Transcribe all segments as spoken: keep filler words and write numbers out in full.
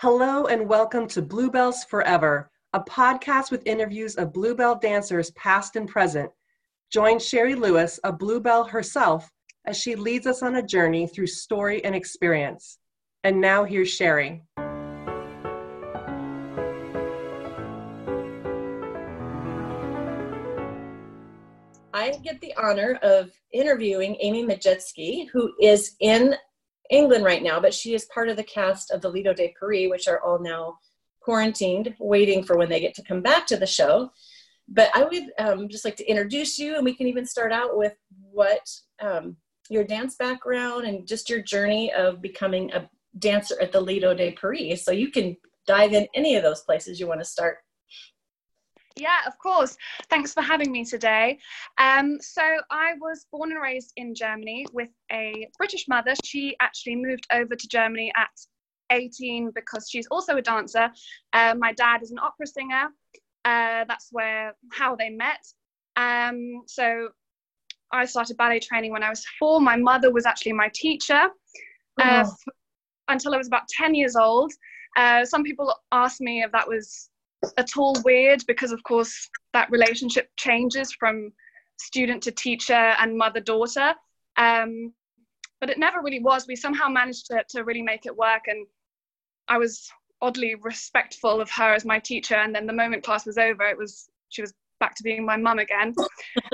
Hello and welcome to Bluebells Forever, a podcast with interviews of Bluebell dancers past and present. Join Sherry Lewis, a Bluebell herself, as she leads us on a journey through story and experience. And now here's Sherry. I get the honor of interviewing Amy Majetsky, who is in England right now, but she is part of the cast of the Lido de Paris, which are all now quarantined, waiting for when they get to come back to the show. But I would um, just like to introduce you, and we can even start out with what um, your dance background and just your journey of becoming a dancer at the Lido de Paris. So you can dive in any of those places you want to start. Yeah, of course. Thanks for having me today. Um, so I was born and raised in Germany with a British mother. She actually moved over to Germany at eighteen because she's also a dancer. Uh, my dad is an opera singer. Uh, that's where how they met. Um, so I started ballet training when I was four. My mother was actually my teacher uh, oh. f- until I was about ten years old. Uh, some people asked me if that was at all weird, because of course that relationship changes from student to teacher and mother-daughter, um, but it never really was. We somehow managed to, to really make it work, and I was oddly respectful of her as my teacher, and then the moment class was over, it was she was back to being my mum again.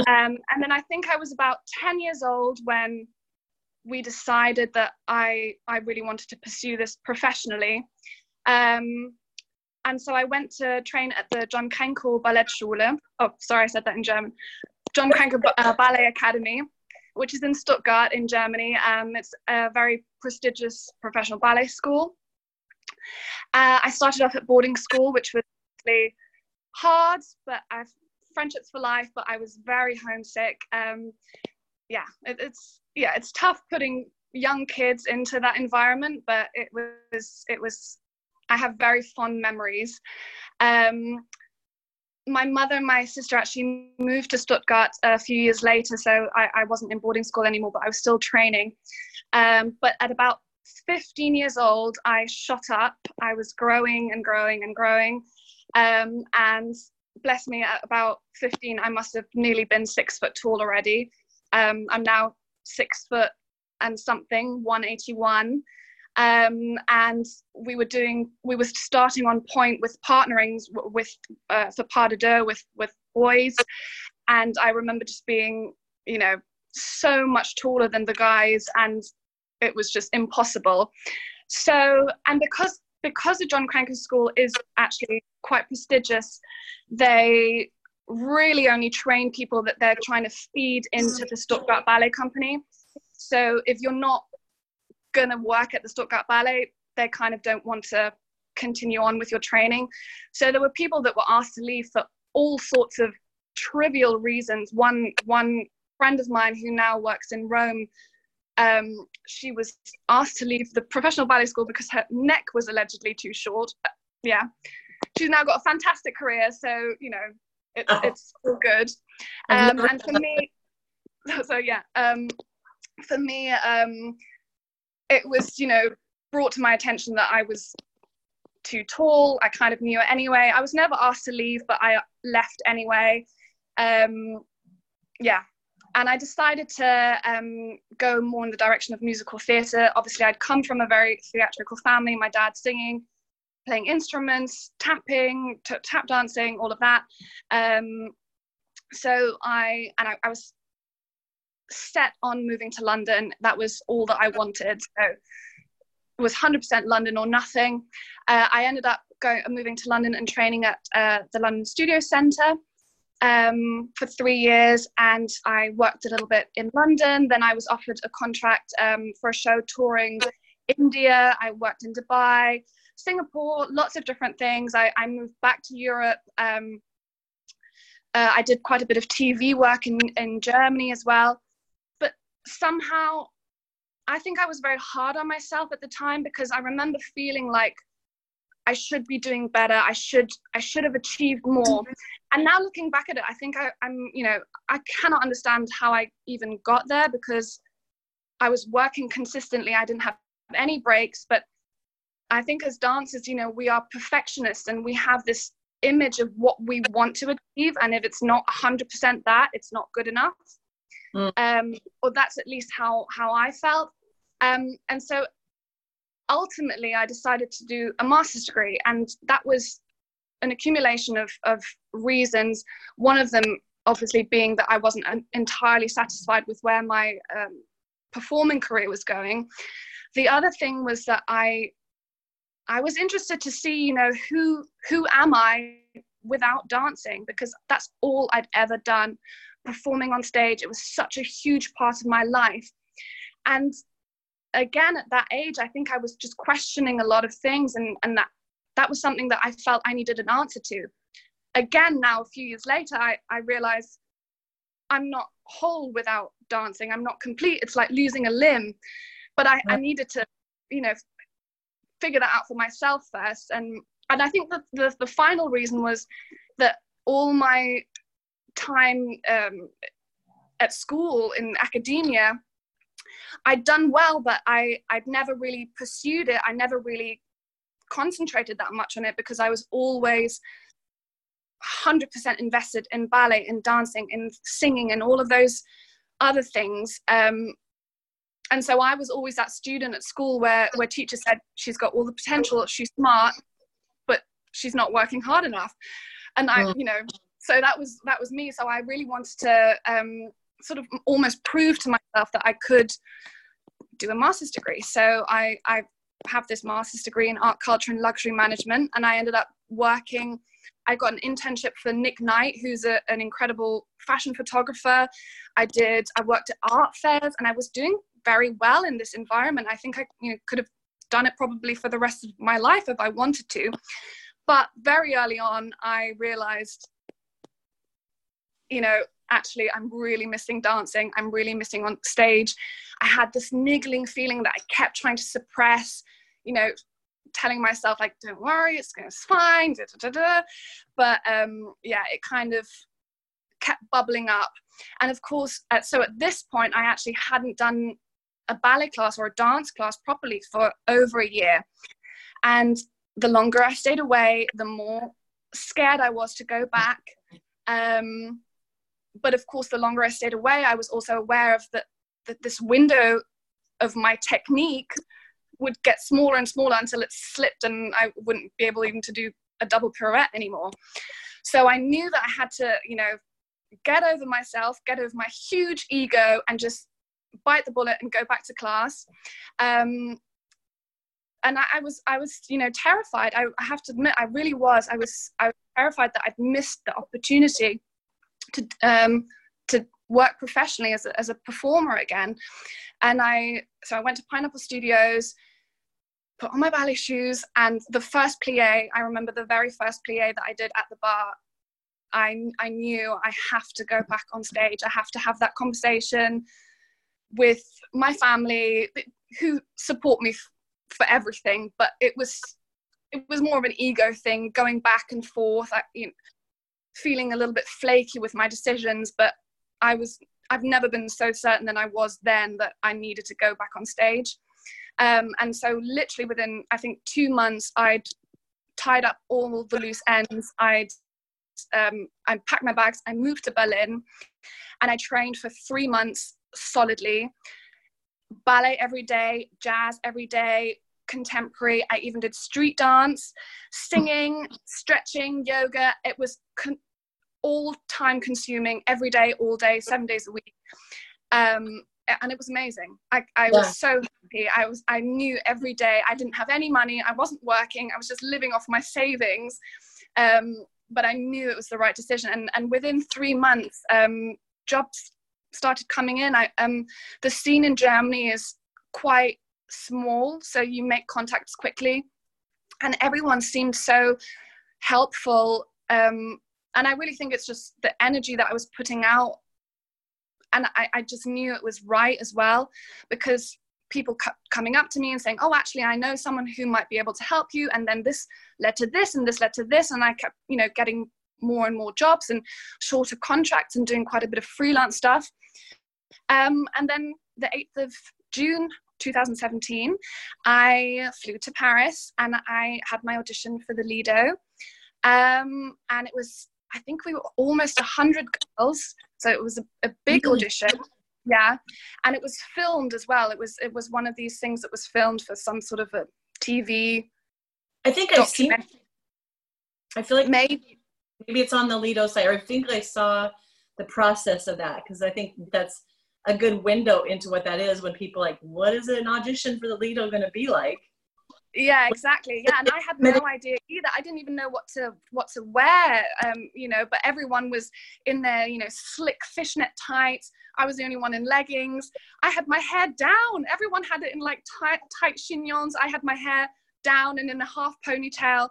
um, and then I think I was about ten years old when we decided that I, I really wanted to pursue this professionally. Um, And so I went to train at the John Cranko Ballet Schule. Oh, sorry, I said that in German. John Cranko uh, Ballet Academy, which is in Stuttgart in Germany. Um, it's a very prestigious professional ballet school. Uh, I started off at boarding school, which was really hard, but I've friendships for life, but I was very homesick. Um, yeah, it, it's yeah, it's tough putting young kids into that environment, but it was it was. I have very fond memories. Um, my mother and my sister actually moved to Stuttgart a few years later, so I, I wasn't in boarding school anymore, but I was still training. Um, but at about fifteen years old, I shot up. I was growing and growing and growing. Um, and bless me, at about fifteen, I must have nearly been six foot tall already. Um, I'm now six foot and something, one eighty-one. Um, and we were doing, we were starting on point with partnerings with, uh, for pas de deux with, with boys. And I remember just being, you know, so much taller than the guys, and it was just impossible. So, and because, because the John Cranko School is actually quite prestigious, they really only train people that they're trying to feed into the Stuttgart Ballet Company. So if you're not going to work at the Stuttgart Ballet, they kind of don't want to continue on with your training. So there were people that were asked to leave for all sorts of trivial reasons. One one friend of mine who now works in Rome, um, she was asked to leave the professional ballet school because her neck was allegedly too short. But yeah, she's now got a fantastic career, so you know it, oh. it's all good. Um, and for me, so yeah, um, for me. Um, It was, you know, brought to my attention that I was too tall. I kind of knew it anyway. I was never asked to leave, but I left anyway. Um, yeah. And I decided to um, go more in the direction of musical theatre. Obviously, I'd come from a very theatrical family. My dad singing, playing instruments, tapping, t- tap dancing, all of that. Um, so I, and I, I was set on moving to London. That was all that I wanted, so it was one hundred percent London or nothing. uh, I ended up going moving to London and training at uh, the London Studio Centre um, for three years, and I worked a little bit in London. Then I was offered a contract um, for a show touring India. I worked in Dubai, Singapore, lots of different things. I, I moved back to Europe. um, uh, I did quite a bit of T V work in, in Germany as well. Somehow, I think I was very hard on myself at the time, because I remember feeling like I should be doing better. I should, I should have achieved more. And now looking back at it, I think I, I'm, you know, I cannot understand how I even got there, because I was working consistently. I didn't have any breaks, but I think as dancers, you know, we are perfectionists and we have this image of what we want to achieve. And if it's not one hundred percent that, it's not good enough. Mm. Um, or that's at least how, how I felt. Um, and so ultimately I decided to do a master's degree, and that was an accumulation of, of reasons. One of them obviously being that I wasn't entirely satisfied with where my um, performing career was going. The other thing was that I I was interested to see, you know, who who am I without dancing, because that's all I'd ever done, performing on stage. It was such a huge part of my life. And again, at that age, I think I was just questioning a lot of things, and, and that, that was something that I felt I needed an answer to. Again, now, a few years later, I, I realized I'm not whole without dancing. I'm not complete. It's like losing a limb. But I, I needed to, you know, figure that out for myself first. And and I think that the, the final reason was that all my time um, at school in academia, I'd done well, but I, I'd never really pursued it. I never really concentrated that much on it because I was always one hundred percent invested in ballet, in dancing, in singing, and all of those other things. Um, and so I was always that student at school where, where teachers said, she's got all the potential, she's smart, but she's not working hard enough. And I, you know, so that was, that was me. So I really wanted to um, sort of almost prove to myself that I could do a master's degree. So I, I have this master's degree in art, culture and luxury management. And I ended up working, I got an internship for Nick Knight, who's a, an incredible fashion photographer. I did, I worked at art fairs, and I was doing very well in this environment. I think I you know, could have done it probably for the rest of my life if I wanted to. But very early on, I realized, you know, actually, I'm really missing dancing. I'm really missing on stage. I had this niggling feeling that I kept trying to suppress, you know, telling myself, like, don't worry, it's going to be fine, da, da, da, da. But um, yeah, it kind of kept bubbling up. And of course, uh, so at this point, I actually hadn't done a ballet class or a dance class properly for over a year. And the longer I stayed away, the more scared I was to go back. Um, but of course, the longer I stayed away, I was also aware of that that this window of my technique would get smaller and smaller until it slipped and I wouldn't be able even to do a double pirouette anymore. So I knew that I had to, you know, get over myself, get over my huge ego, and just bite the bullet and go back to class. Um, and I, I was, I was, you know, terrified. I, I have to admit, I really was. I was, I was terrified that I'd missed the opportunity to, um, to work professionally as a, as a performer again. And I, so I went to Pineapple Studios, put on my ballet shoes, and the first plie, I remember the very first plie that I did at the bar, I, I knew I have to go back on stage. I have to have that conversation with my family, who support me f- for everything. But it was, it was more of an ego thing, going back and forth, I, you know, feeling a little bit flaky with my decisions. But I was, I've never been so certain than I was then that I needed to go back on stage. Um, and so literally within, I think, two months, I'd tied up all the loose ends. I'd um, I packed my bags. I moved to Berlin, and I trained for three months solidly. Ballet every day, jazz every day, contemporary. I even did street dance, singing, stretching, yoga. It was con- all time consuming, every day, all day, seven days a week. Um, and it was amazing. I, I yeah. was so happy. I was, I knew every day I didn't have any money. I wasn't working. I was just living off my savings. Um, but I knew it was the right decision. And, and within three months, um, jobs started coming in. I, um, the scene in Germany is quite small, so you make contacts quickly, and everyone seemed so helpful. Um, And I really think it's just the energy that I was putting out. And I, I just knew it was right as well, because people kept coming up to me and saying, oh, actually, I know someone who might be able to help you. And then this led to this, and this led to this. And I kept, you know, getting more and more jobs and shorter contracts and doing quite a bit of freelance stuff. Um, and then the eighth of June, two thousand seventeen, I flew to Paris and I had my audition for the Lido. Um, and it was, I think we were almost one hundred girls, so it was a, a big audition. Yeah, and it was filmed as well. It was it was one of these things that was filmed for some sort of a T V. I think I've seen. I feel like maybe maybe it's on the Lido site, or I think I saw the process of that, because I think that's a good window into what that is, when people are like, what is an audition for the Lido going to be like? Yeah, exactly. Yeah, and I had no idea either. I didn't even know what to what to wear, um, you know, but everyone was in their, you know, slick fishnet tights. I was the only one in leggings. I had my hair down. Everyone had it in like tight, tight chignons. I had my hair down and in a half ponytail.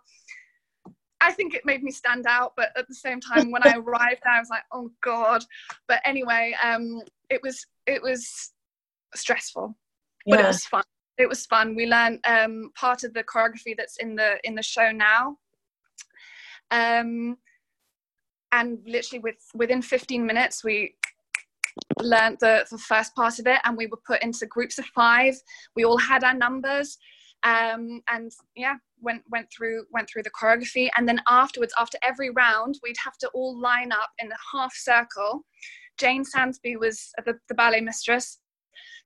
I think it made me stand out, but at the same time, when I arrived there, I was like, oh God. But anyway, um, it was, it was stressful, yeah. But it was fun. It was fun. We learned um, part of the choreography that's in the in the show now, um, and literally with within fifteen minutes we learned the, the first part of it, and we were put into groups of five. We all had our numbers, um, and yeah, went went through went through the choreography, and then afterwards, after every round, we'd have to all line up in a half circle. Jane Sandsby was the, the ballet mistress.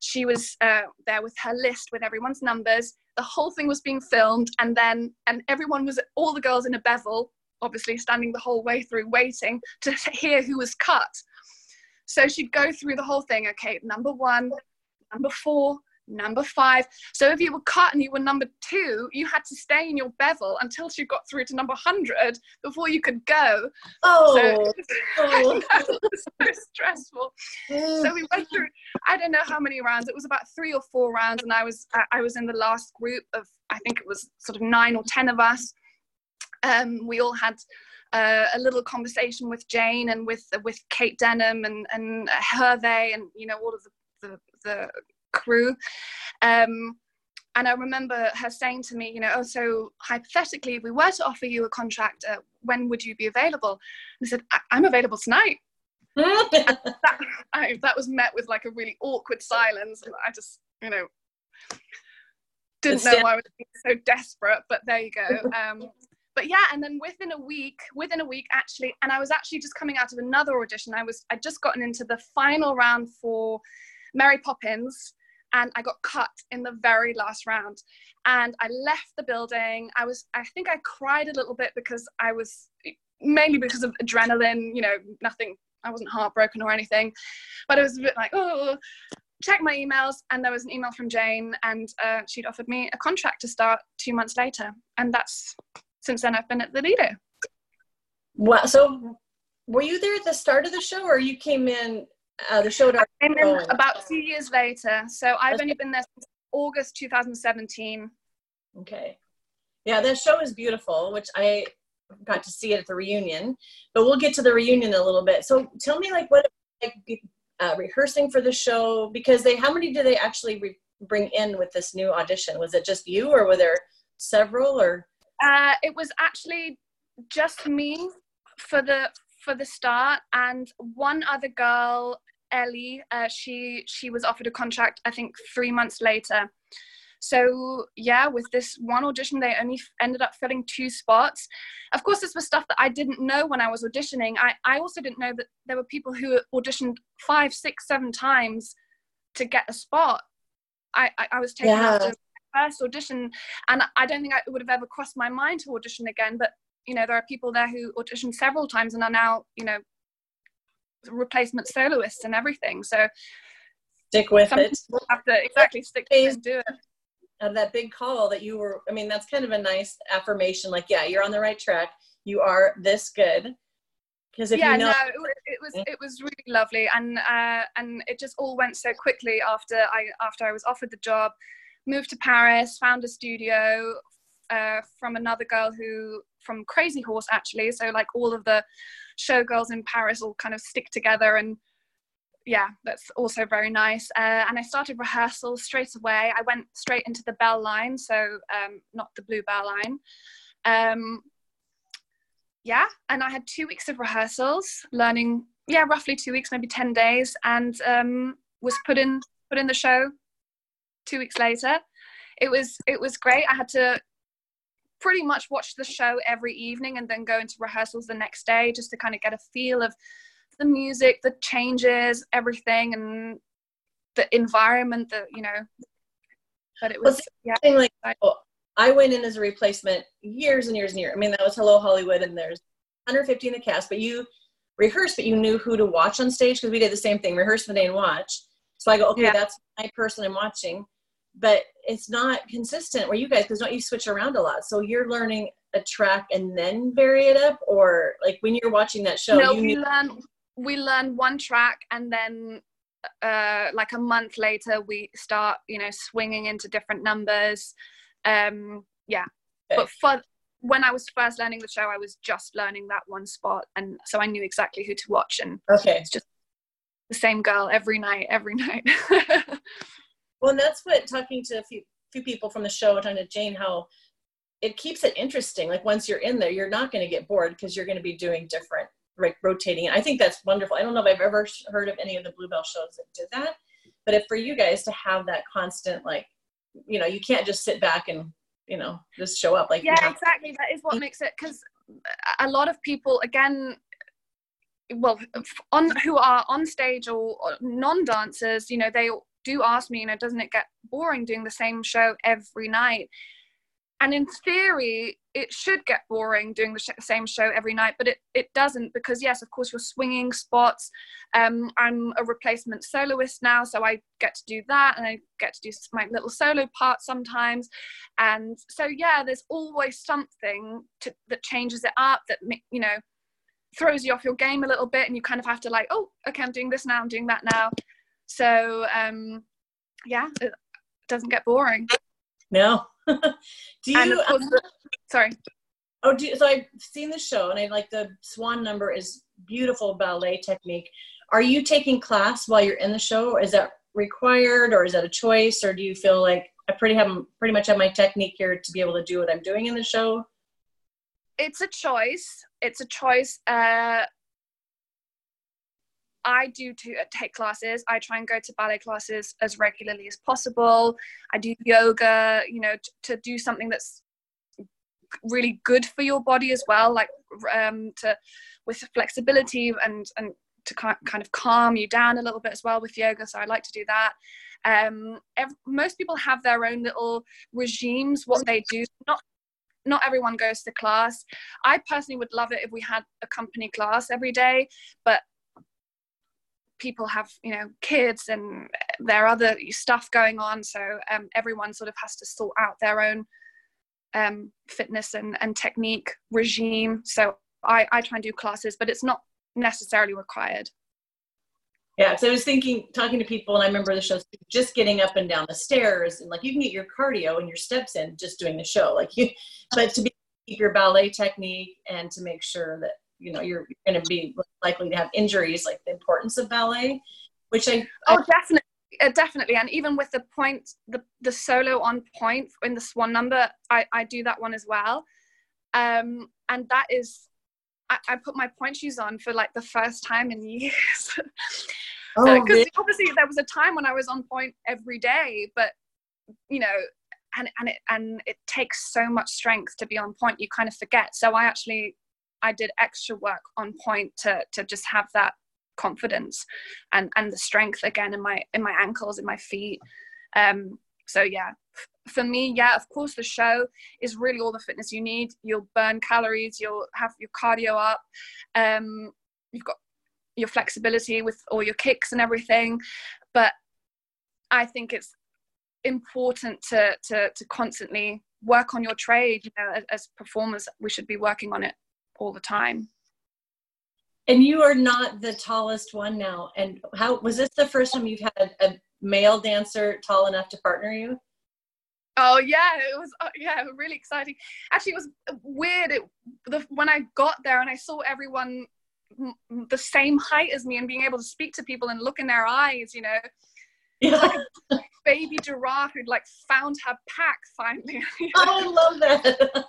She was uh, there with her list with everyone's numbers. The whole thing was being filmed, and then and everyone was all the girls in a bevel, obviously standing the whole way through, waiting to hear who was cut. So she'd go through the whole thing. Okay, number one, number four, number five. So if you were cut and you were number two, you had to stay in your bevel until she got through to number one hundred before you could go. Oh, so oh. It was so stressful. Oh. So we went through, I don't know how many rounds. It was about three or four rounds, and I was I was in the last group of, I think it was sort of nine or ten of us. Um, we all had uh, a little conversation with Jane and with uh, with Kate Denham and and Herve and you know all of the the, the crew, um and I remember her saying to me, you know, oh, so hypothetically, if we were to offer you a contract, uh, when would you be available? And I said, I I'm available tonight. that, I, that was met with like a really awkward silence, and I just, you know, didn't know why I was so desperate, but there you go. Um but yeah, and then within a week within a week actually, and I was actually just coming out of another audition. I was I'd just gotten into the final round for Mary Poppins, and I got cut in the very last round, and I left the building. I was, I think I cried a little bit, because I was, mainly because of adrenaline, you know, nothing, I wasn't heartbroken or anything, but it was a bit like, oh, check my emails. And there was an email from Jane, and uh, she'd offered me a contract to start two months later. And that's, since then I've been at the Lido. Wow. So were you there at the start of the show, or you came in? Uh, the show I came in oh. about two years later, so I've okay. only been there since August two thousand seventeen. Okay, yeah, that show is beautiful, which I got to see it at the reunion, but we'll get to the reunion in a little bit. So tell me, like, what like uh, rehearsing for the show, because they how many do they actually re bring in with this new audition? Was it just you, or were there several? Or uh, it was actually just me for the. for the start, and one other girl, Ellie, uh, she she was offered a contract, I think, three months later. So yeah, with this one audition, they only ended up filling two spots. Of course, this was stuff that I didn't know when I was auditioning. I, I also didn't know that there were people who auditioned five, six, seven times to get a spot. I, I, I was taken yeah. out of my first audition, and I don't think I, it would have ever crossed my mind to audition again, but you know, there are people there who auditioned several times and are now, you know, replacement soloists and everything. So stick with it. Have to exactly stick with it and do it. Out of that big call that you were, I mean, that's kind of a nice affirmation. Like, yeah, you're on the right track. You are this good. Because if yeah, you know, no, it was it was really lovely, and uh, and it just all went so quickly after I after I was offered the job, moved to Paris, found a studio. Uh, from another girl who from Crazy Horse, actually, so like all of the showgirls in Paris all kind of stick together, and yeah, that's also very nice. Uh, and I started rehearsal straight away. I went straight into the Bell line, so um, not the Bluebell line. Um, yeah, and I had two weeks of rehearsals, learning, yeah, roughly two weeks, maybe ten days, and um, was put in put in the show two weeks later. It was, it was great. I had to pretty much watch the show every evening and then go into rehearsals the next day just to kind of get a feel of the music, the changes, everything, and the environment that, you know, but it was, well, yeah. Like, well, I went in as a replacement years and years and years. I mean, that was Hello Hollywood, and there's one hundred fifty in the cast, but you rehearsed, but you knew who to watch on stage, because we did the same thing, rehearse the day and watch. So I go, okay, yeah. That's my person I'm watching, but it's not consistent where you guys, because don't you switch around a lot? So you're learning a track and then vary it up, or like when you're watching that show? No, you we, knew learn, we learn one track, and then uh, like a month later we start, you know, swinging into different numbers. Um, yeah, okay. But for, when I was first learning the show, I was just learning that one spot, and so I knew exactly who to watch, and okay, it's just the same girl every night, every night. Well, and that's what, talking to a few, few people from the show, talking to Jane, how it keeps it interesting. Like once you're in there, you're not going to get bored, because you're going to be doing different, like rotating. And I think that's wonderful. I don't know if I've ever heard of any of the Bluebell shows that did that, but if for you guys to have that constant, like, you know, you can't just sit back and, you know, just show up. Like, yeah, you know, exactly. That is what makes it, because a lot of people, again, well, on who are on stage or, or non-dancers, you know, they do ask me, you know, doesn't it get boring doing the same show every night? And in theory, it should get boring doing the sh same show every night, but it, it doesn't, because yes, of course, you're swinging spots. Um, I'm a replacement soloist now, so I get to do that, and I get to do my little solo part sometimes. And so, yeah, there's always something to, that changes it up, that, you know, throws you off your game a little bit, and you kind of have to like, oh, okay, I'm doing this now, I'm doing that now. So, um, yeah, it doesn't get boring. No. Do you, and of course, um, sorry. Oh, do you, so I've seen the show, and I like the swan number is beautiful ballet technique. Are you taking class while you're in the show? Or is that required, or is that a choice, or do you feel like I pretty have pretty much have my technique here to be able to do what I'm doing in the show? It's a choice. It's a choice. Uh, I do to take classes. I try and go to ballet classes as regularly as possible. I do yoga, you know, to do something that's really good for your body as well, like um, to with flexibility and and to kind of calm you down a little bit as well with yoga. So I like to do that. Um, most people have their own little regimes, what they do. Not Not everyone goes to class. I personally would love it if we had a company class every day, but people have, you know, kids and their other stuff going on. So um, everyone sort of has to sort out their own um, fitness and, and technique regime. So I, I try and do classes, but it's not necessarily required. Yeah, so I was thinking, talking to people, and I remember the show, just getting up and down the stairs, and like you can get your cardio and your steps in just doing the show, like you, but to be, keep your ballet technique and to make sure that, you know, you're going to be likely to have injuries, like the importance of ballet, which I, oh, I, definitely, uh, definitely, and even with the point, the the solo on point in the swan number, I I do that one as well, um, and that is, I, I put my point shoes on for like the first time in years. Because oh, really? Obviously there was a time when I was on point every day, but you know, and and it and it takes so much strength to be on point. You kind of forget. So I actually I did extra work on point to to just have that confidence and and the strength again in my in my ankles, in my feet. Um, so yeah, for me, yeah, of course the show is really all the fitness you need. You'll burn calories. You'll have your cardio up. Um, you've got your flexibility with all your kicks and everything, but I think it's important to to, to constantly work on your trade. You know, as, as performers, we should be working on it all the time. And you are not the tallest one now. And how was this the first time you've had a male dancer tall enough to partner you? Oh yeah, it was uh, yeah, really exciting. Actually, it was weird it, the, when I got there and I saw everyone the same height as me and being able to speak to people and look in their eyes, you know, yeah. Like a baby giraffe who'd like found her pack finally. You know? Oh, I love that.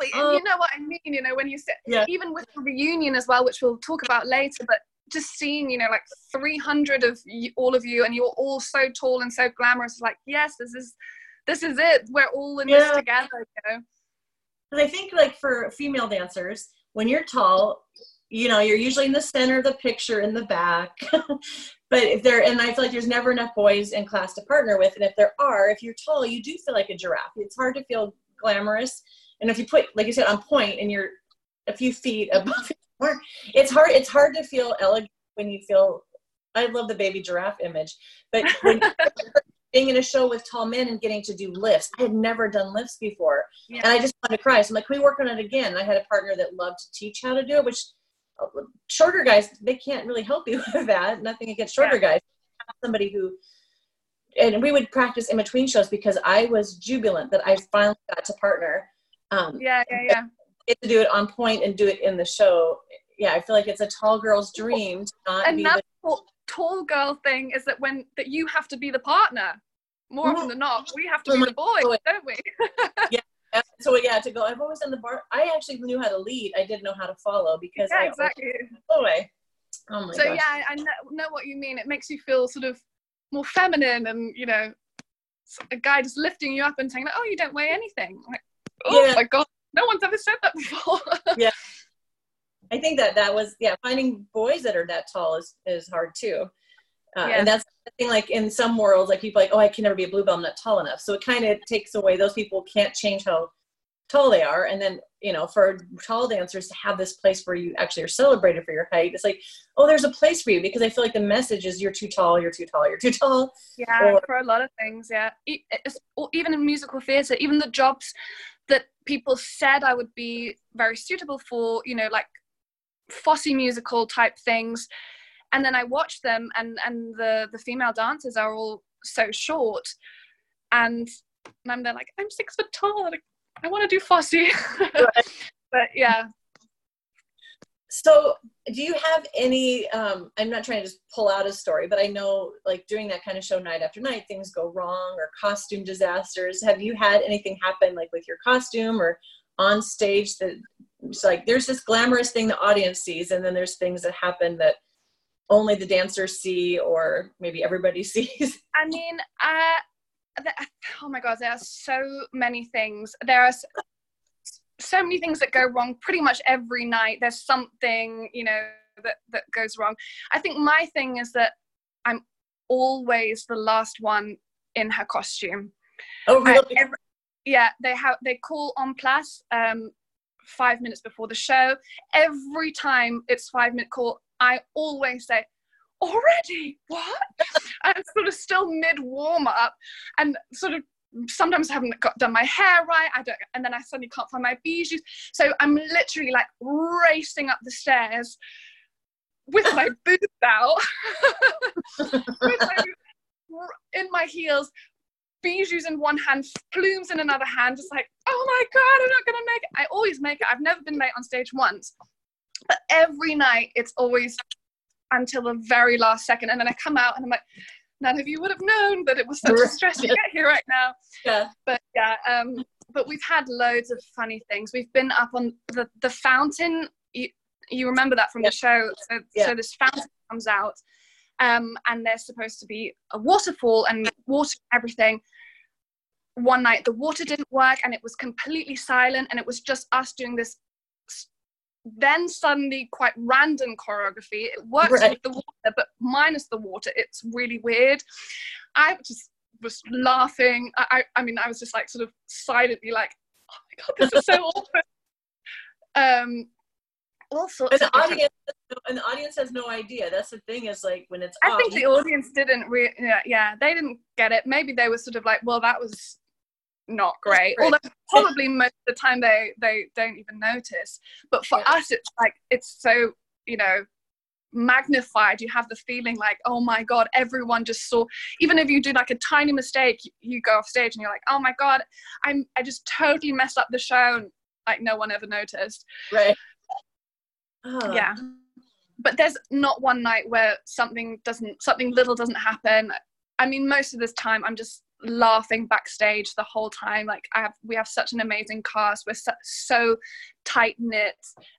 Like, um, you know what I mean, you know, when you sit, yeah. Even with the reunion as well, which we'll talk about later, but just seeing, you know, like three hundred of you, all of you, and you're all so tall and so glamorous. Like, yes, this is, this is it. We're all in yeah. this together, you know? Because I think, like, for female dancers, when you're tall, you know, you're usually in the center of the picture, in the back. But if there, and I feel like there's never enough boys in class to partner with. And if there are, if you're tall, you do feel like a giraffe. It's hard to feel glamorous. And if you put, like you said, on point, and you're a few feet above it, it's hard, it's hard to feel elegant when you feel, I love the baby giraffe image, but when being in a show with tall men and getting to do lifts. I had never done lifts before. Yeah. And I just wanted to cry. So I'm like, can we work on it again? And I had a partner that loved to teach how to do it, which shorter guys, they can't really help you with that. Nothing against shorter yeah. guys. Somebody who, and we would practice in between shows because I was jubilant that I finally got to partner. Um, yeah, yeah, yeah. Get to do it on point and do it in the show. Yeah, I feel like it's a tall girl's dream to not and be that's the tall girl thing is that when that you have to be the partner more mm-hmm. often than not. We have to mm-hmm. be the boy, don't we? yeah. So yeah, to go. I've always done the bar. I actually knew how to lead. I didn't know how to follow because yeah, I exactly. Oh my so gosh. yeah, I know, know what you mean. It makes you feel sort of more feminine, and you know, a guy just lifting you up and saying, "Oh, you don't weigh anything." Like, oh yeah. my god, no one's ever said that before. yeah, I think that that was yeah. Finding boys that are that tall is is hard too, uh, yeah. and that's the thing. Like in some worlds, like people are like, "Oh, I can never be a Bluebell. I'm not tall enough." So it kind of takes away those people can't change how tall they are. And then, you know, for tall dancers to have this place where you actually are celebrated for your height, it's like, oh, there's a place for you, because I feel like the message is you're too tall, you're too tall, you're too tall. Yeah, or, for a lot of things, yeah. Even in musical theatre, even the jobs that people said I would be very suitable for, you know, like Fosse musical type things. And then I watch them, and, and the, the female dancers are all so short. And, and I'm there like, I'm six foot tall. And I, I want to do Fosse. But yeah. So do you have any, um, I'm not trying to just pull out a story, but I know like doing that kind of show night after night, things go wrong or costume disasters. Have you had anything happen like with your costume or on stage that it's like, there's this glamorous thing the audience sees, and then there's things that happen that only the dancers see, or maybe everybody sees? I mean, uh, oh my god, there are so many things. There are so many things that go wrong pretty much every night. There's something, you know, that, that goes wrong. I think my thing is that I'm always the last one in her costume. Oh, really? I, every, yeah, they have they call en place um, five minutes before the show. Every time it's five minute call, I always say, already what? And it's sort of still mid warm up, and sort of sometimes I haven't got done my hair right, I don't, and then I suddenly can't find my bijou, so I'm literally like racing up the stairs with my boots out with my, in my heels, bijoux in one hand, plumes in another hand, just like, oh my god, I'm not gonna make it. I always make it. I've never been late on stage once, but every night it's always until the very last second, and then I come out and I'm like, none of you would have known that it was such a stress to get here right now. Yeah. But yeah, um, but we've had loads of funny things. We've been up on the, the fountain. You, you remember that from yeah. the show. So, yeah. so this fountain comes out, um, and there's supposed to be a waterfall and water everything. One night the water didn't work, and it was completely silent, and it was just us doing this then suddenly quite random choreography. It works right. with the water, but minus the water, it's really weird. I just was laughing. I, I, I mean, I was just like sort of silently like, oh my god, this is so awful. Um, all sorts and of the audience, and the audience has no idea. That's the thing is like when it's I off, think the audience didn't re- yeah, yeah, they didn't get it. Maybe they were sort of like, well, that was not great. Although probably most of the time they they don't even notice, but for yeah. us it's like it's so, you know, magnified. You have the feeling like, oh my god, everyone just saw. Even if you do like a tiny mistake, you go off stage and you're like, oh my god, I'm I just totally messed up the show, and like no one ever noticed. Right. Oh. Yeah. But there's not one night where something doesn't something little doesn't happen. I mean, most of this time I'm just laughing backstage the whole time. Like I have we have such an amazing cast. We're so, so tight knit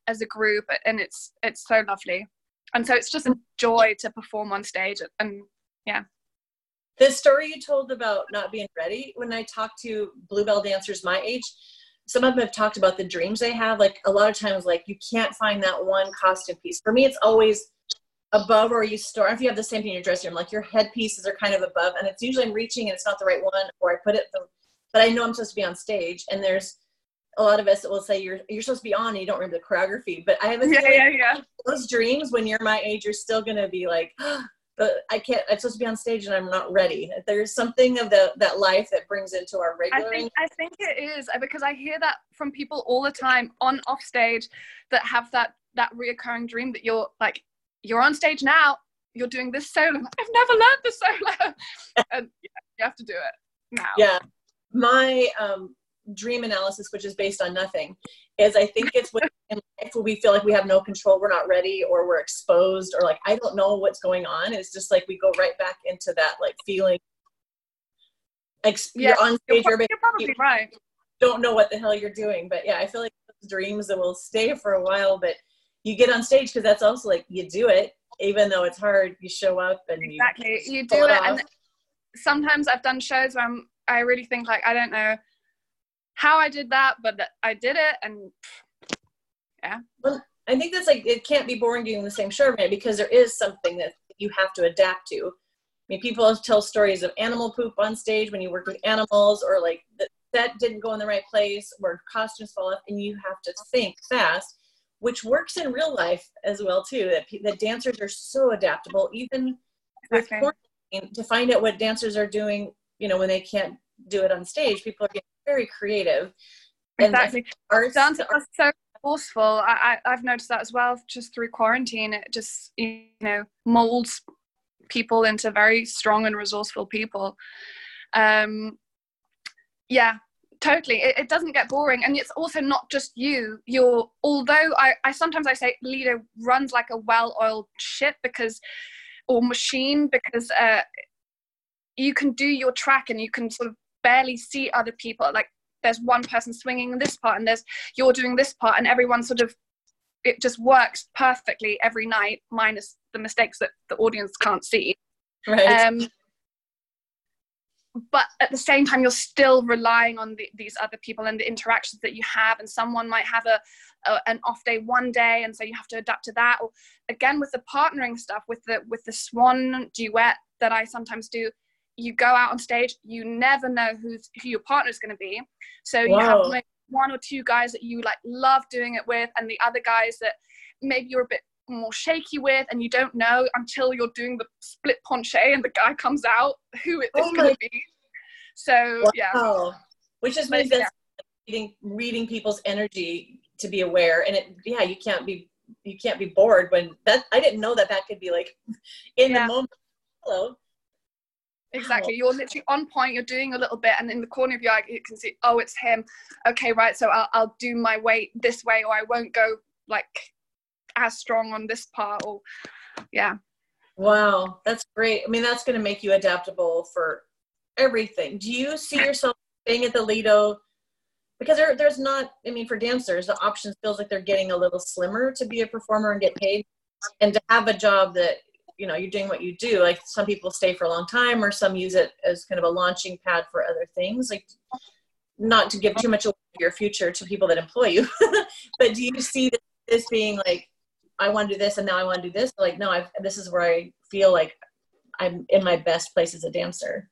as a group, and it's it's so lovely. and so it's just a joy to perform on stage. And yeah, the story you told about not being ready, when I talk to Bluebell dancers my age, some of them have talked about the dreams they have. Like a lot of times, like you can't find that one costume piece. For me, it's always above where you start. If you have the same thing in your dressing room, like your headpieces are kind of above, and it's usually I'm reaching and it's not the right one, or I put it, the, but I know I'm supposed to be on stage. And there's a lot of us that will say you're, you're supposed to be on and you don't remember the choreography, but I have a yeah, yeah, yeah. those dreams when you're my age, you're still going to be like, oh, but I can't, I'm supposed to be on stage and I'm not ready. There's something of the, that life that brings into our regular. I think, I think it is, because I hear that from people all the time on off stage that have that, that reoccurring dream that you're like, you're on stage now, you're doing this solo. I've never learned the solo. And yeah, you have to do it now. Yeah. My, um, dream analysis, which is based on nothing, is I think it's when in life we feel like we have no control, we're not ready, or we're exposed, or like I don't know what's going on. It's just like we go right back into that like feeling like yeah, you're on stage, you're, you're probably you right. don't know what the hell you're doing. But yeah, I feel like those dreams that will stay for a while, but you get on stage because that's also like you do it, even though it's hard, you show up and exactly. you, you do it, it and sometimes I've done shows where I'm, I really think like I don't know how I did that, but I did it. And yeah, well, I think that's like, it can't be boring doing the same show, man, because there is something that you have to adapt to. I mean, people tell stories of animal poop on stage when you work with animals, or like the, that didn't go in the right place, or costumes fall off, and you have to think fast, which works in real life as well too, that, that dancers are so adaptable, even with okay. quarantine, to find out what dancers are doing, you know, when they can't do it on stage. People are getting very creative. Exactly. Arts are so forceful. I, I, I've noticed that as well, just through quarantine. It just, you know, molds people into very strong and resourceful people. Um, yeah, totally. It, it doesn't get boring. And it's also not just you. You're, although I, I sometimes I say Lido runs like a well-oiled ship because, or machine, because uh, you can do your track and you can sort of barely see other people. Like there's one person swinging this part and there's you're doing this part, and everyone sort of, it just works perfectly every night, minus the mistakes that the audience can't see, right? Um but at the same time, you're still relying on the, these other people and the interactions that you have, and someone might have a, a an off day one day, and so you have to adapt to that. Or again, with the partnering stuff, with the with the swan duet that I sometimes do, you go out on stage, you never know who's, who your partner's going to be. So Whoa. You have like one or two guys that you like love doing it with, and the other guys that maybe you're a bit more shaky with, and you don't know until you're doing the split ponché and the guy comes out who it's oh going to be. So wow. yeah. Which is maybe that's reading, reading people's energy, to be aware. And it, yeah, you can't be, you can't be bored when that, I didn't know that that could be like in yeah. the moment. Hello. Exactly. You're literally on point, you're doing a little bit, and in the corner of your eye you can see, oh, it's him. Okay, right, so I'll, I'll do my weight this way, or I won't go like as strong on this part, or yeah. Wow, that's great. I mean, that's going to make you adaptable for everything. Do you see yourself staying at the Lido? Because there, there's not, I mean, for dancers, the options feels like they're getting a little slimmer to be a performer and get paid, and to have a job that, you know, you're doing what you do. Like some people stay for a long time, or some use it as kind of a launching pad for other things. Like, not to give too much away of your future to people that employ you, but do you see this being like, I want to do this and now I want to do this? Like, no, I've, this is where I feel like I'm in my best place as a dancer.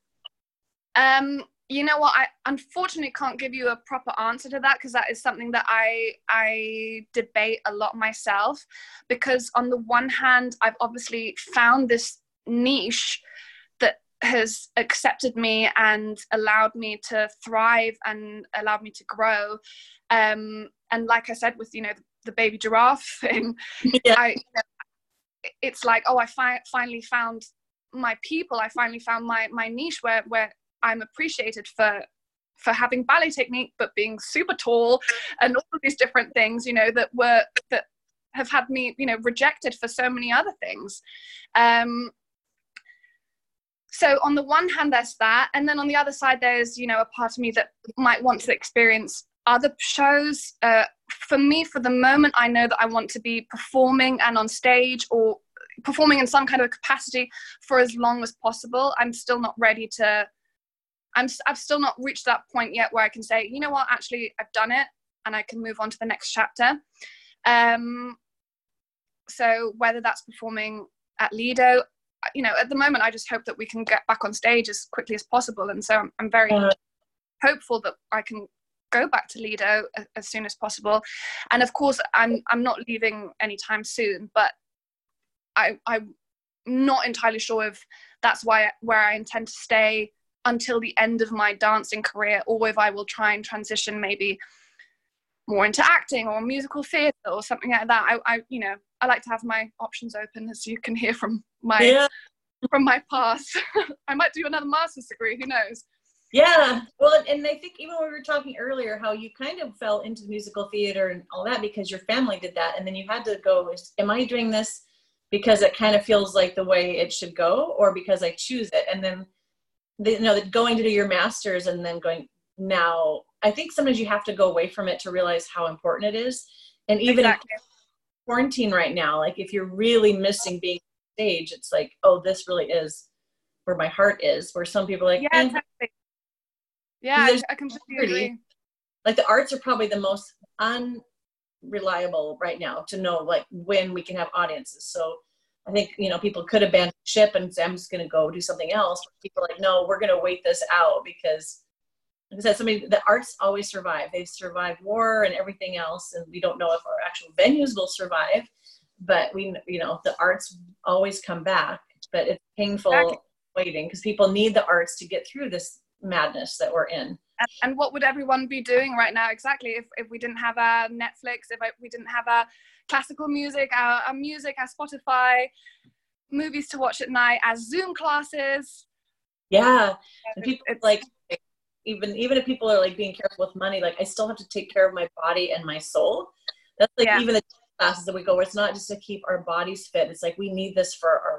Um, you know what? I unfortunately can't give you a proper answer to that, because that is something that I I debate a lot myself. Because on the one hand, I've obviously found this niche that has accepted me and allowed me to thrive and allowed me to grow. Um, and like I said, with, you know, the, the baby giraffe thing, yeah. I, you know, it's like, oh, I fi- finally found my people. I finally found my my niche where where. I'm appreciated for for having ballet technique, but being super tall and all of these different things, you know, that were that have had me, you know, rejected for so many other things. Um, so on the one hand, there's that, and then on the other side, there's, you know, a part of me that might want to experience other shows. Uh, for me, for the moment, I know that I want to be performing and on stage, or performing in some kind of a capacity for as long as possible. I'm still not ready to, I'm, I've still not reached that point yet where I can say, you know what, actually I've done it and I can move on to the next chapter. Um, so whether that's performing at Lido, you know, at the moment, I just hope that we can get back on stage as quickly as possible. And so I'm, I'm very uh, hopeful that I can go back to Lido as, as soon as possible. And of course, I'm, I'm not leaving anytime soon, but I, I'm not entirely sure if that's why where I intend to stay until the end of my dancing career, or if I will try and transition maybe more into acting or musical theatre or something like that. I, I, you know, I like to have my options open, as you can hear from my yeah. from my past. I might do another master's degree, who knows? Yeah, well, and I think even when we were talking earlier, how you kind of fell into the musical theatre and all that because your family did that, and then you had to go, am I doing this because it kind of feels like the way it should go, or because I choose it? And then, you know, going to do your master's and then going, now, I think sometimes you have to go away from it to realize how important it is. And even exactly. in quarantine right now, like if you're really missing being on stage, it's like, oh, this really is where my heart is, where some people are like, yeah, eh. exactly. yeah I, I completely agree. Like the arts are probably the most unreliable right now to know like when we can have audiences. So I think, you know, people could abandon ship and say, I'm just going to go do something else. But people are like, no, we're going to wait this out because Like I said, somebody, the arts always survive. They've survived war and everything else, and we don't know if our actual venues will survive, but we, you know, the arts always come back, but it's painful exactly. waiting because people need the arts to get through this madness that we're in. And, and what would everyone be doing right now exactly if, if we didn't have our Netflix, if we didn't have our classical music, our, our music, our Spotify, movies to watch at night, our Zoom classes? Yeah, and people it's, like... Even even if people are like being careful with money, like I still have to take care of my body and my soul. That's like yeah. even the classes that we go where it's not just to keep our bodies fit. It's like we need this for our,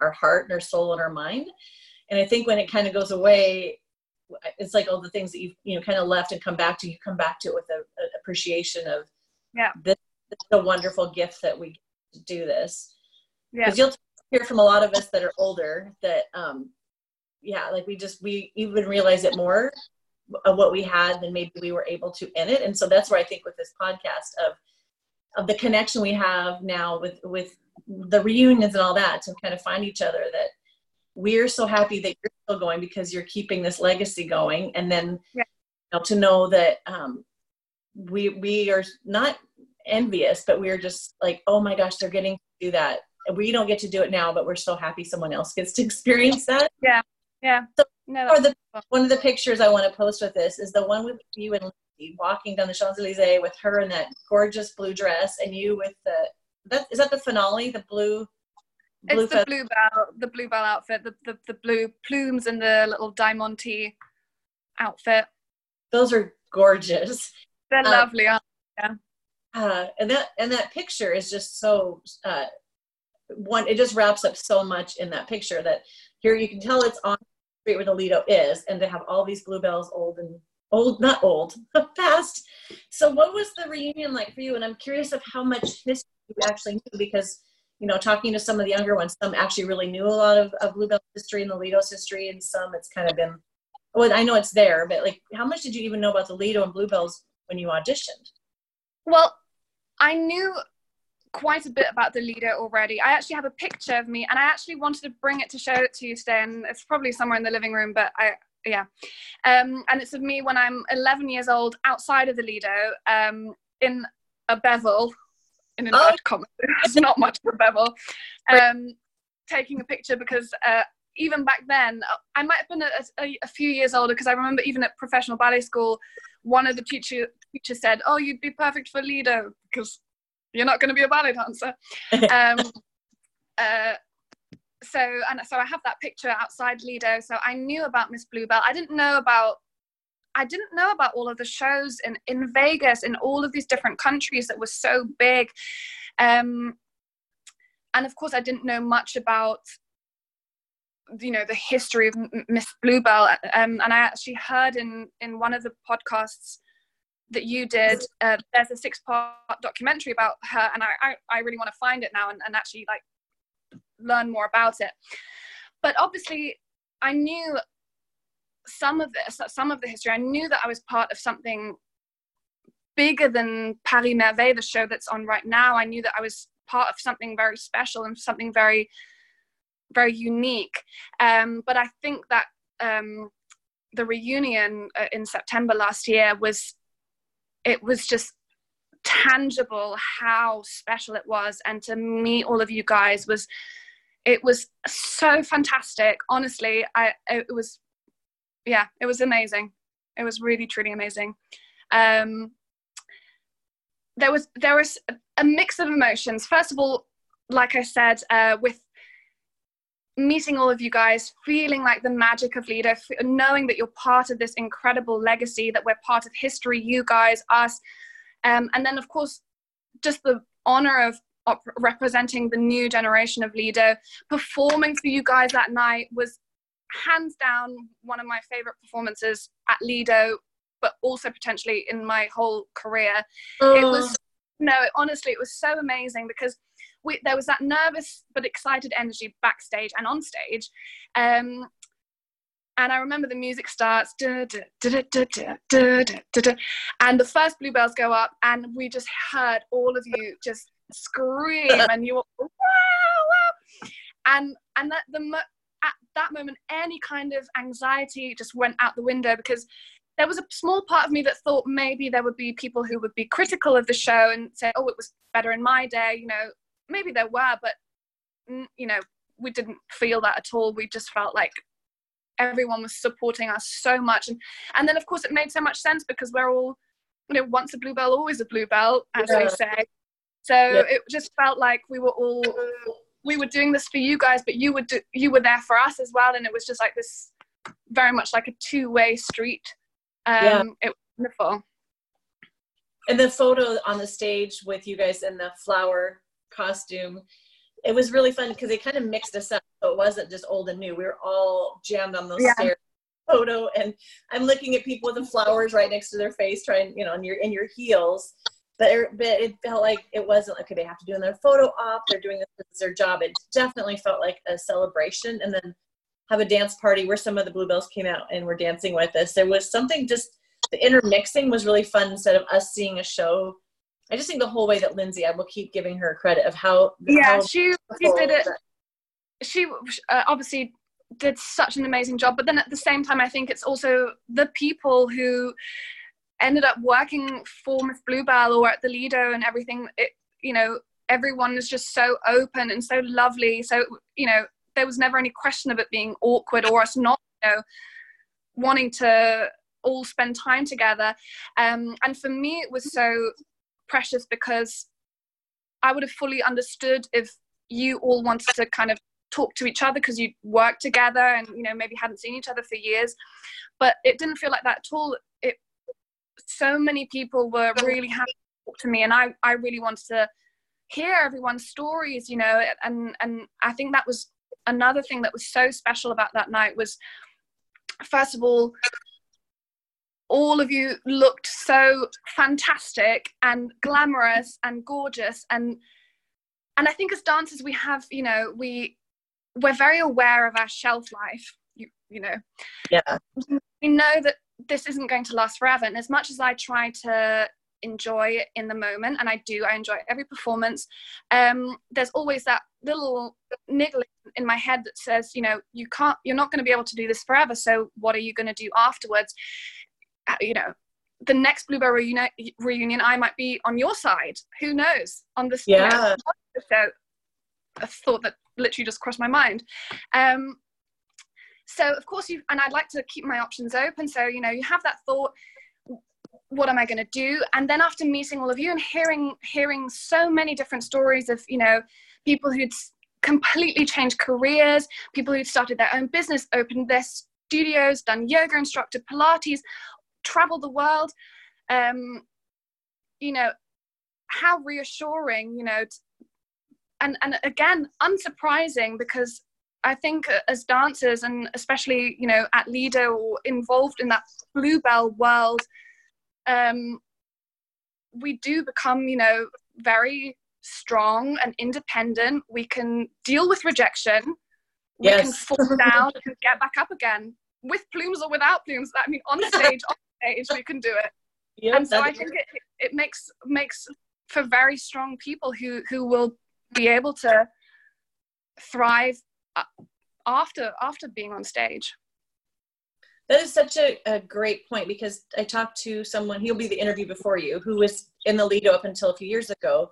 our heart and our soul and our mind. And I think when it kind of goes away, it's like all the things that you've you know kind of left and come back to, you come back to it with a, an appreciation of yeah this, this is a wonderful gift that we get to do this. Yeah. Because you'll hear from a lot of us that are older that um yeah, like we just, we even realize it more of what we had than maybe we were able to in it. And so that's where I think with this podcast of, of the connection we have now with, with the reunions and all that to kind of find each other, that we're so happy that you're still going because you're keeping this legacy going. And then yeah. you know, to know that um, we, we are not envious, but we're just like, oh my gosh, they're getting to do that. We don't get to do it now, but we're so happy someone else gets to experience that. Yeah. Yeah. So, no, or the, one of the pictures I want to post with this is the one with you and Lindsay walking down the Champs Elysees with her in that gorgeous blue dress, and you with the that is that the finale, the blue. blue it's the Bluebell, the Bluebell outfit, the, the the blue plumes and the little diamante outfit. Those are gorgeous. They're um, lovely, aren't they? Yeah. Uh, and that and that picture is just so uh, one. It just wraps up so much in that picture that. Here you can tell it's on the street where the Lido is, and to have all these Bluebells, old and old, not old, but past. So what was the reunion like for you? And I'm curious of how much history you actually knew, because, you know, talking to some of the younger ones, some actually really knew a lot of, of Bluebell's history and the Lido's history, and some it's kind of been, well, I know it's there, but like, how much did you even know about the Lido and Bluebells when you auditioned? Well, I knew quite a bit about the Lido already. I actually have a picture of me, and I actually wanted to bring it to show it to you today, and it's probably somewhere in the living room, but I, yeah. Um, and it's of me when I'm eleven years old, outside of the Lido, um, in a bevel, in an odd oh. comment, it's not much of a bevel, um, taking a picture because uh, even back then, I might have been a, a, a few years older, because I remember even at professional ballet school, one of the teacher, teachers said, oh, you'd be perfect for Lido, because you're not going to be a ballet dancer. Um, uh, so and so I have that picture outside Lido. So I knew about Miss Bluebell. I didn't know about, I didn't know about all of the shows in, in Vegas, in all of these different countries that were so big. Um, and of course, I didn't know much about, you know, the history of Miss Bluebell. Um, and I actually heard in, in one of the podcasts that you did, uh, there's a six part documentary about her, and I, I, I really want to find it now and, and actually like learn more about it. But obviously I knew some of this, some of the history. I knew that I was part of something bigger than Paris Merveille, the show that's on right now. I knew that I was part of something very special and something very, very unique. Um, but I think that um, the reunion uh, in September last year was, it was just tangible how special it was. And to meet all of you guys was, it was so fantastic. Honestly, I, it was, yeah, it was amazing. It was really, truly amazing. Um, there was, there was a mix of emotions. First of all, like I said, uh, with meeting all of you guys, feeling like the magic of Lido, knowing that you're part of this incredible legacy, that we're part of history, you guys, us. Um, and then, of course, just the honor of representing the new generation of Lido. Performing for you guys that night was hands down one of my favorite performances at Lido, but also potentially in my whole career. Oh. It was, no, it, honestly, it was so amazing because we, there was that nervous but excited energy backstage and on stage. Um, and I remember the music starts, duh, duh, duh, duh, duh, duh, duh, duh, and the first Bluebells go up, and we just heard all of you just scream, and you were, wow, wow. And, and that, the, at that moment, any kind of anxiety just went out the window, because there was a small part of me that thought maybe there would be people who would be critical of the show and say, oh, it was better in my day, you know. Maybe there were, but, you know, we didn't feel that at all. We just felt like everyone was supporting us so much. And, and then, of course, it made so much sense because we're all, you know, once a Bluebell, always a Bluebell, as yeah. they say. So yeah. it just felt like we were all, we were doing this for you guys, but you were, do, you were there for us as well. And it was just like this, very much like a two-way street. Um, yeah. It was wonderful. And the photo on the stage with you guys in the flower costume, it was really fun because they kind of mixed us up, so it wasn't just old and new. We were all jammed on those yeah. stairs photo, and I'm looking at people with the flowers right next to their face, trying, you know, in your in your heels, but it, but it felt like it wasn't okay, they have to do another photo op, they're doing this, this is their job. It definitely felt like a celebration, and then have a dance party where some of the Bluebells came out and were dancing with us. There was something, just the intermixing was really fun instead of us seeing a show. I just think the whole way that Lindsay, I will keep giving her credit of how. Yeah, how she, she did it. She uh, obviously did such an amazing job. But then at the same time, I think it's also the people who ended up working for Miss Bluebell or at the Lido and everything. It, you know, everyone was just so open and so lovely. So, you know, there was never any question of it being awkward or us not, you know, wanting to all spend time together. Um, and for me, it was so precious because I would have fully understood if you all wanted to kind of talk to each other because you worked together and, you know, maybe hadn't seen each other for years, but it didn't feel like that at all. It, so many people were really happy to talk to me, and I, I really wanted to hear everyone's stories, you know, and, and I think that was another thing that was so special about that night was, first of all, all of you looked so fantastic and glamorous and gorgeous, and and I think as dancers we have, you know, we we're very aware of our shelf life, you, you know. Yeah. We know that this isn't going to last forever, and as much as I try to enjoy it in the moment, and I do, I enjoy every performance, um, there's always that little niggle in my head that says, you know, you can't, you're not going to be able to do this forever, so what are you going to do afterwards? You know, the next Bluebell reuni reunion, I might be on your side. Who knows? On this, yeah. So, a thought that literally just crossed my mind. Um, so, of course, you and I'd like to keep my options open. So, you know, you have that thought. What am I going to do? And then after meeting all of you and hearing hearing so many different stories of, you know, people who'd completely changed careers, people who'd started their own business, opened their studios, done yoga instructor, Pilates, travel the world, um, you know, how reassuring, you know, and, and again, unsurprising, because I think as dancers, and especially, you know, at Lido or involved in that Bluebell world, um, we do become, you know, very strong and independent. We can deal with rejection. We yes. can fall down and get back up again with plumes or without plumes. I mean, on stage, off stage, we can do it. Yep, and so I think it, it makes makes for very strong people who who will be able to thrive after after being on stage. That is such a, a great point, because I talked to someone, he'll be the interview before you, who was in the Lido up until a few years ago,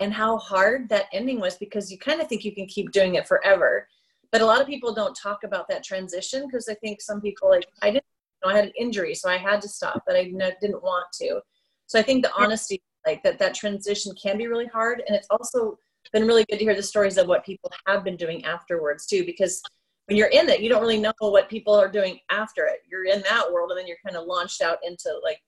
and how hard that ending was, because you kind of think you can keep doing it forever. But a lot of people don't talk about that transition, because I think some people, like, I didn't know, I had an injury, so I had to stop, but I didn't want to. So I think the honesty, like that, that transition can be really hard. And it's also been really good to hear the stories of what people have been doing afterwards too, because when you're in it, you don't really know what people are doing after it. You're in that world, and then you're kind of launched out into, like,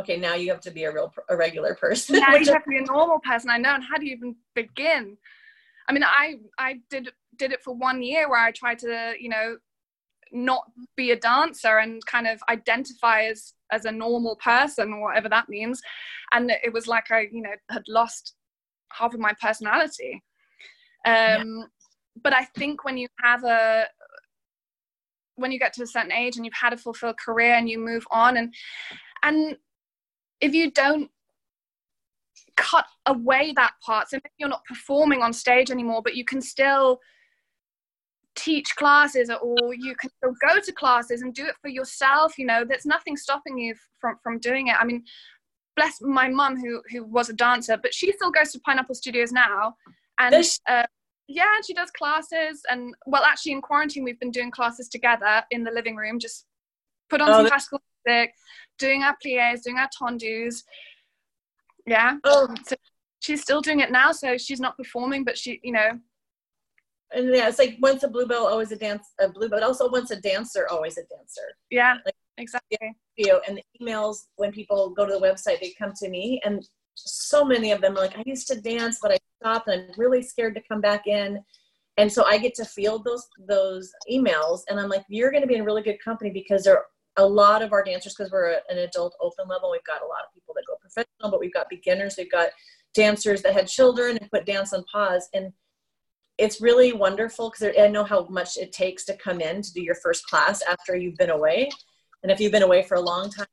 okay, now you have to be a real, a regular person. Now you have to be a normal person. I know. And how do you even begin? I mean, I, I did, did it for one year where I tried to, you know, not be a dancer and kind of identify as, as a normal person, whatever that means. And it was like, I, you know, had lost half of my personality. Um, yeah. But I think when you have a, when you get to a certain age and you've had a fulfilled career and you move on, and and if you don't cut away that part, so maybe you're not performing on stage anymore, but you can still teach classes, or you can still go to classes and do it for yourself. You know, there's nothing stopping you from from doing it. I mean, bless my mum, who who was a dancer, but she still goes to Pineapple Studios now, and uh, yeah, and she does classes. And well, actually, in quarantine, we've been doing classes together in the living room, just put on oh, some classical music, doing our pliés, doing our tendus. Yeah. Oh. So she's still doing it now. So she's not performing, but she, you know. And yeah, it's like once a Bluebell, always a dance, a Bluebell, but also once a dancer, always a dancer. Yeah, like, exactly. And the emails, when people go to the website, they come to me, and so many of them are like, I used to dance, but I stopped, and I'm really scared to come back in. And so I get to field those those emails, and I'm like, you're going to be in really good company, because there are a lot of our dancers, because we're a, an adult open level, we've got a lot of people that go professional, but we've got beginners, we've got dancers that had children and put dance on pause. And it's really wonderful, because I know how much it takes to come in to do your first class after you've been away. And if you've been away for a long time,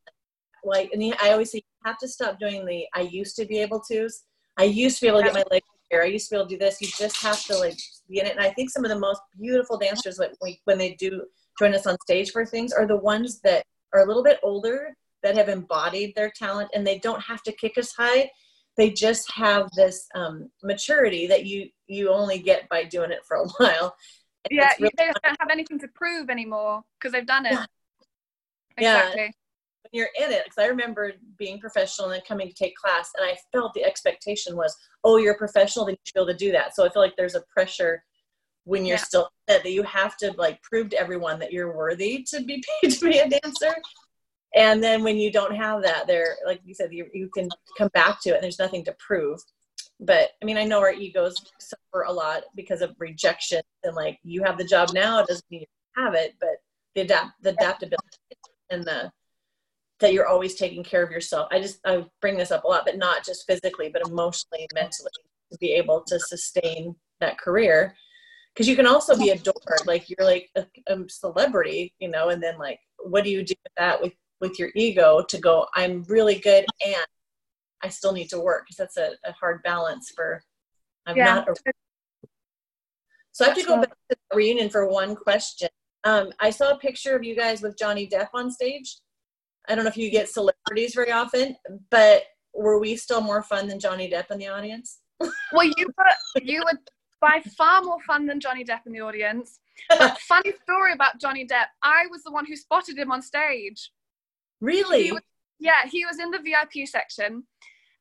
like, and I always say, you have to stop doing the, I used to be able to's. I used to be able to get my legs here. I used to be able to do this. You just have to, like, be in it. And I think some of the most beautiful dancers, like, when they do join us on stage for things, are the ones that are a little bit older, that have embodied their talent, and they don't have to kick us high. They just have this um, maturity that you, you only get by doing it for a while. And yeah, really, they don't have anything to prove anymore, because they've done it. Yeah. Exactly. Yeah. When you're in it, because I remember being professional and then coming to take class, and I felt the expectation was, oh, you're a professional, then you should be able to do that. So I feel like there's a pressure when you're yeah. still that you have to, like, prove to everyone that you're worthy to be paid to be a dancer. And then when you don't have that, there, like you said, you, you can come back to it, and there's nothing to prove. But I mean, I know our egos suffer a lot because of rejection, and like, you have the job now, it doesn't mean you have it, but the adapt the adaptability and the that you're always taking care of yourself. I just, I bring this up a lot, but not just physically, but emotionally, mentally, to be able to sustain that career. Cause you can also be adored. Like, you're like a, a celebrity, you know, and then, like, what do you do with that, with, with your ego to go, I'm really good and I still need to work. Cause that's a, a hard balance for, I'm yeah. not. A, so I have to go back to the reunion for one question. Um, I saw a picture of you guys with Johnny Depp on stage. I don't know if you get celebrities very often, but were we still more fun than Johnny Depp in the audience? Well, you were, you were by far more fun than Johnny Depp in the audience. But funny story about Johnny Depp, I was the one who spotted him on stage. Really? He was, yeah, he was in the V I P section.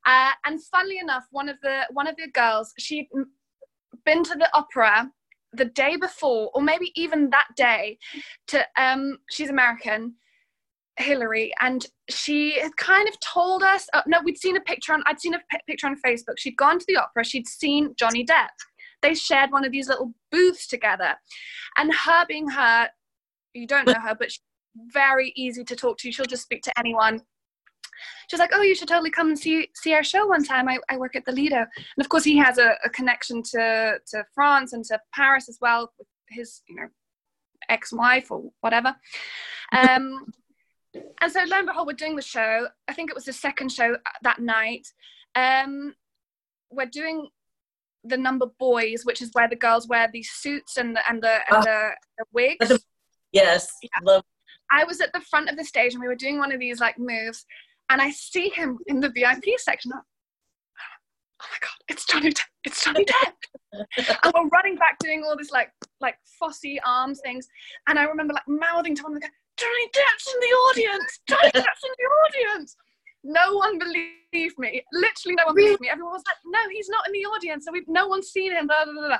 Uh, and funnily enough, one of the one of the girls, she'd been to the opera the day before, or maybe even that day, to um, she's American, Hillary, and she had kind of told us uh, no we'd seen a picture on I'd seen a p picture on Facebook. She'd gone to the opera, she'd seen Johnny Depp, they shared one of these little booths together, and her being her, you don't know her, but she's very easy to talk to, she'll just speak to anyone. She was like, oh, you should totally come and see see our show one time. I, I work at the Lido. And of course he has a, a connection to, to France and to Paris as well, with his, you know, ex-wife or whatever. Um, and so lo and behold, we're doing the show. I think it was the second show that night. Um, we're doing the number Boys, which is where the girls wear these suits and the, and the, and the, oh, the wigs. Yes, yeah. Love. I was at the front of the stage and we were doing one of these like moves, and I see him in the V I P section. I'm, oh my God, it's Johnny Depp, it's Johnny Depp. And we're running back doing all this like like fussy arm things, and I remember like mouthing to one of the guys, Johnny Depp's in the audience, Johnny Depp's in the audience. No one believed me. Literally no one believed me. Everyone was like, no, he's not in the audience. So we've, no one's seen him. Blah, blah, blah, blah.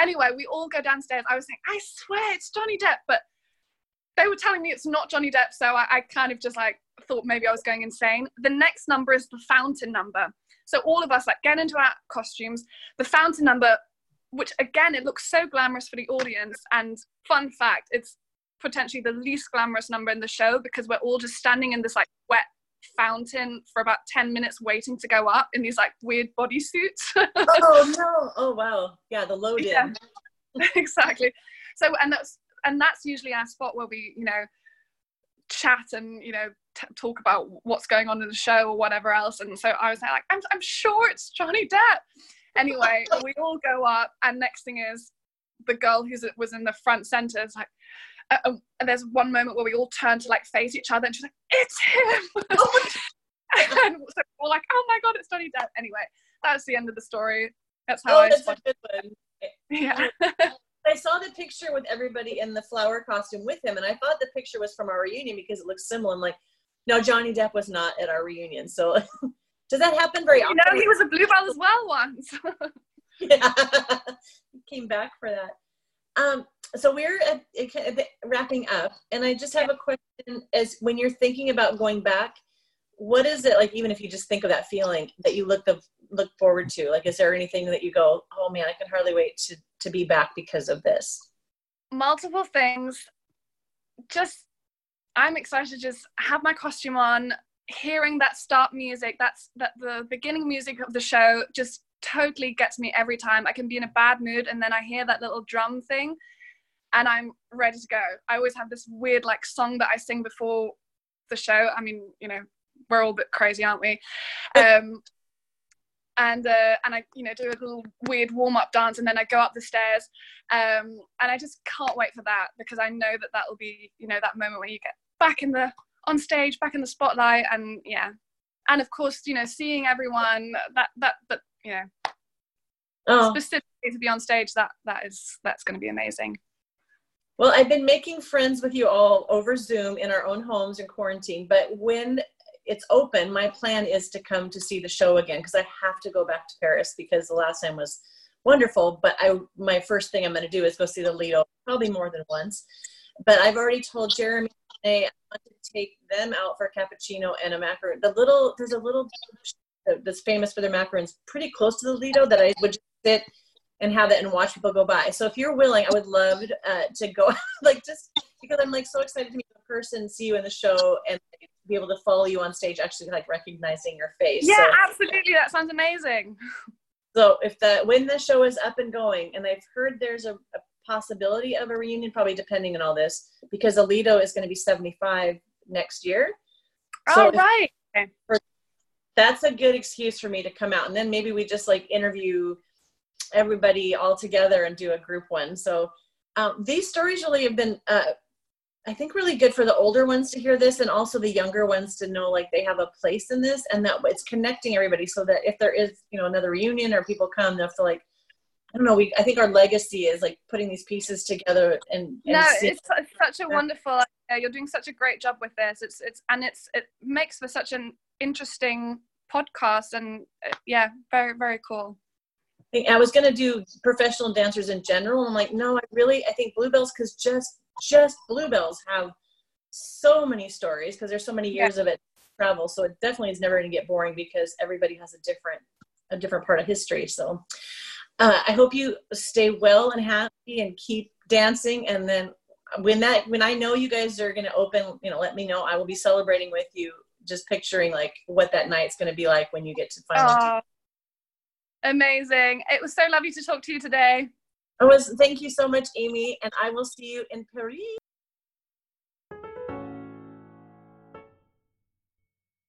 Anyway, we all go downstairs. I was like, I swear it's Johnny Depp. But they were telling me it's not Johnny Depp. So I, I kind of just like thought maybe I was going insane. The next number is the fountain number. So all of us like get into our costumes. The fountain number, which again, it looks so glamorous for the audience. And fun fact, it's potentially the least glamorous number in the show, because we're all just standing in this like wet fountain for about ten minutes waiting to go up in these like weird bodysuits. Oh no, oh wow, yeah, the load in. Yeah. Exactly. So and that's and that's usually our spot where we, you know, chat and, you know, t talk about what's going on in the show or whatever else. And so I was like, I'm, I'm sure it's Johnny Depp. Anyway, we all go up, and next thing is the girl who was in the front center is like, Uh, and there's one moment where we all turn to like face each other, and she's like, it's him. And so we're like, oh my God, it's Johnny Depp. Anyway, that's the end of the story. That's how oh, I that's a good one. Yeah. I saw the picture with everybody in the flower costume with him, and I thought the picture was from our reunion because it looks similar. I'm like, no, Johnny Depp was not at our reunion. So does that happen very often? No, he was a Bluebell as well once. Yeah, he came back for that. Um, so we're at, at, wrapping up, and I just have a question: as when you're thinking about going back, what is it like? Even if you just think of that feeling that you look the look forward to, like, is there anything that you go, "Oh man, I can hardly wait to to be back because of this"? Multiple things. Just, I'm excited to just have my costume on, hearing that start music, that's that the beginning music of the show, just totally gets me every time. I can be in a bad mood, and then I hear that little drum thing and I'm ready to go. I always have this weird like song that I sing before the show. I mean, you know, we're all a bit crazy, aren't we? Um, and uh, and I, you know, do a little weird warm-up dance, and then I go up the stairs, um, and I just can't wait for that, because I know that that will be, you know, that moment when you get back in the on stage, back in the spotlight. And yeah, and of course, you know, seeing everyone that that that you know, oh. specifically to be on stage, that that is that's going to be amazing. Well, I've been making friends with you all over Zoom in our own homes in quarantine, but when it's open, my plan is to come to see the show again, because I have to go back to Paris, because the last time was wonderful. But I my first thing I'm going to do is go see the Lido, probably more than once. But I've already told Jeremy today I want to take them out for a cappuccino and a macaron. The little there's a little that's famous for their macarons pretty close to the Lido that I would just sit and have it and watch people go by. So if you're willing, I would love uh, to go, like, just because I'm like so excited to meet the person, see you in the show, and like, be able to follow you on stage, actually like recognizing your face. Yeah, so, absolutely. That sounds amazing. So if the, when the show is up and going, and I've heard there's a, a possibility of a reunion, probably depending on all this, because the Lido is going to be seventy-five next year. So oh, right. If, for, that's a good excuse for me to come out. And then maybe we just like interview everybody all together and do a group one. So um, these stories really have been, uh, I think, really good for the older ones to hear this, and also the younger ones to know like they have a place in this, and that it's connecting everybody, so that if there is, you know, another reunion or people come, they have to like, I don't know. We, I think our legacy is like putting these pieces together and, and no, it's, it's such a wonderful idea. You're doing such a great job with this. It's, it's, and it's, it makes for such an interesting podcast, and uh, yeah, very, very cool. I was going to do professional dancers in general. And I'm like, no, I really, I think Bluebells, because just, just Bluebells have so many stories, because there's so many years yeah. of it travel. So it definitely is never going to get boring, because everybody has a different, a different part of history. So uh, I hope you stay well and happy and keep dancing. And then when that, when I know you guys are going to open, you know, let me know. I will be celebrating with you just picturing like what that night's going to be like when you get to finally oh, do. Amazing. It was so lovely to talk to you today. It was. Thank you so much, Amy, and I will see you in Paris.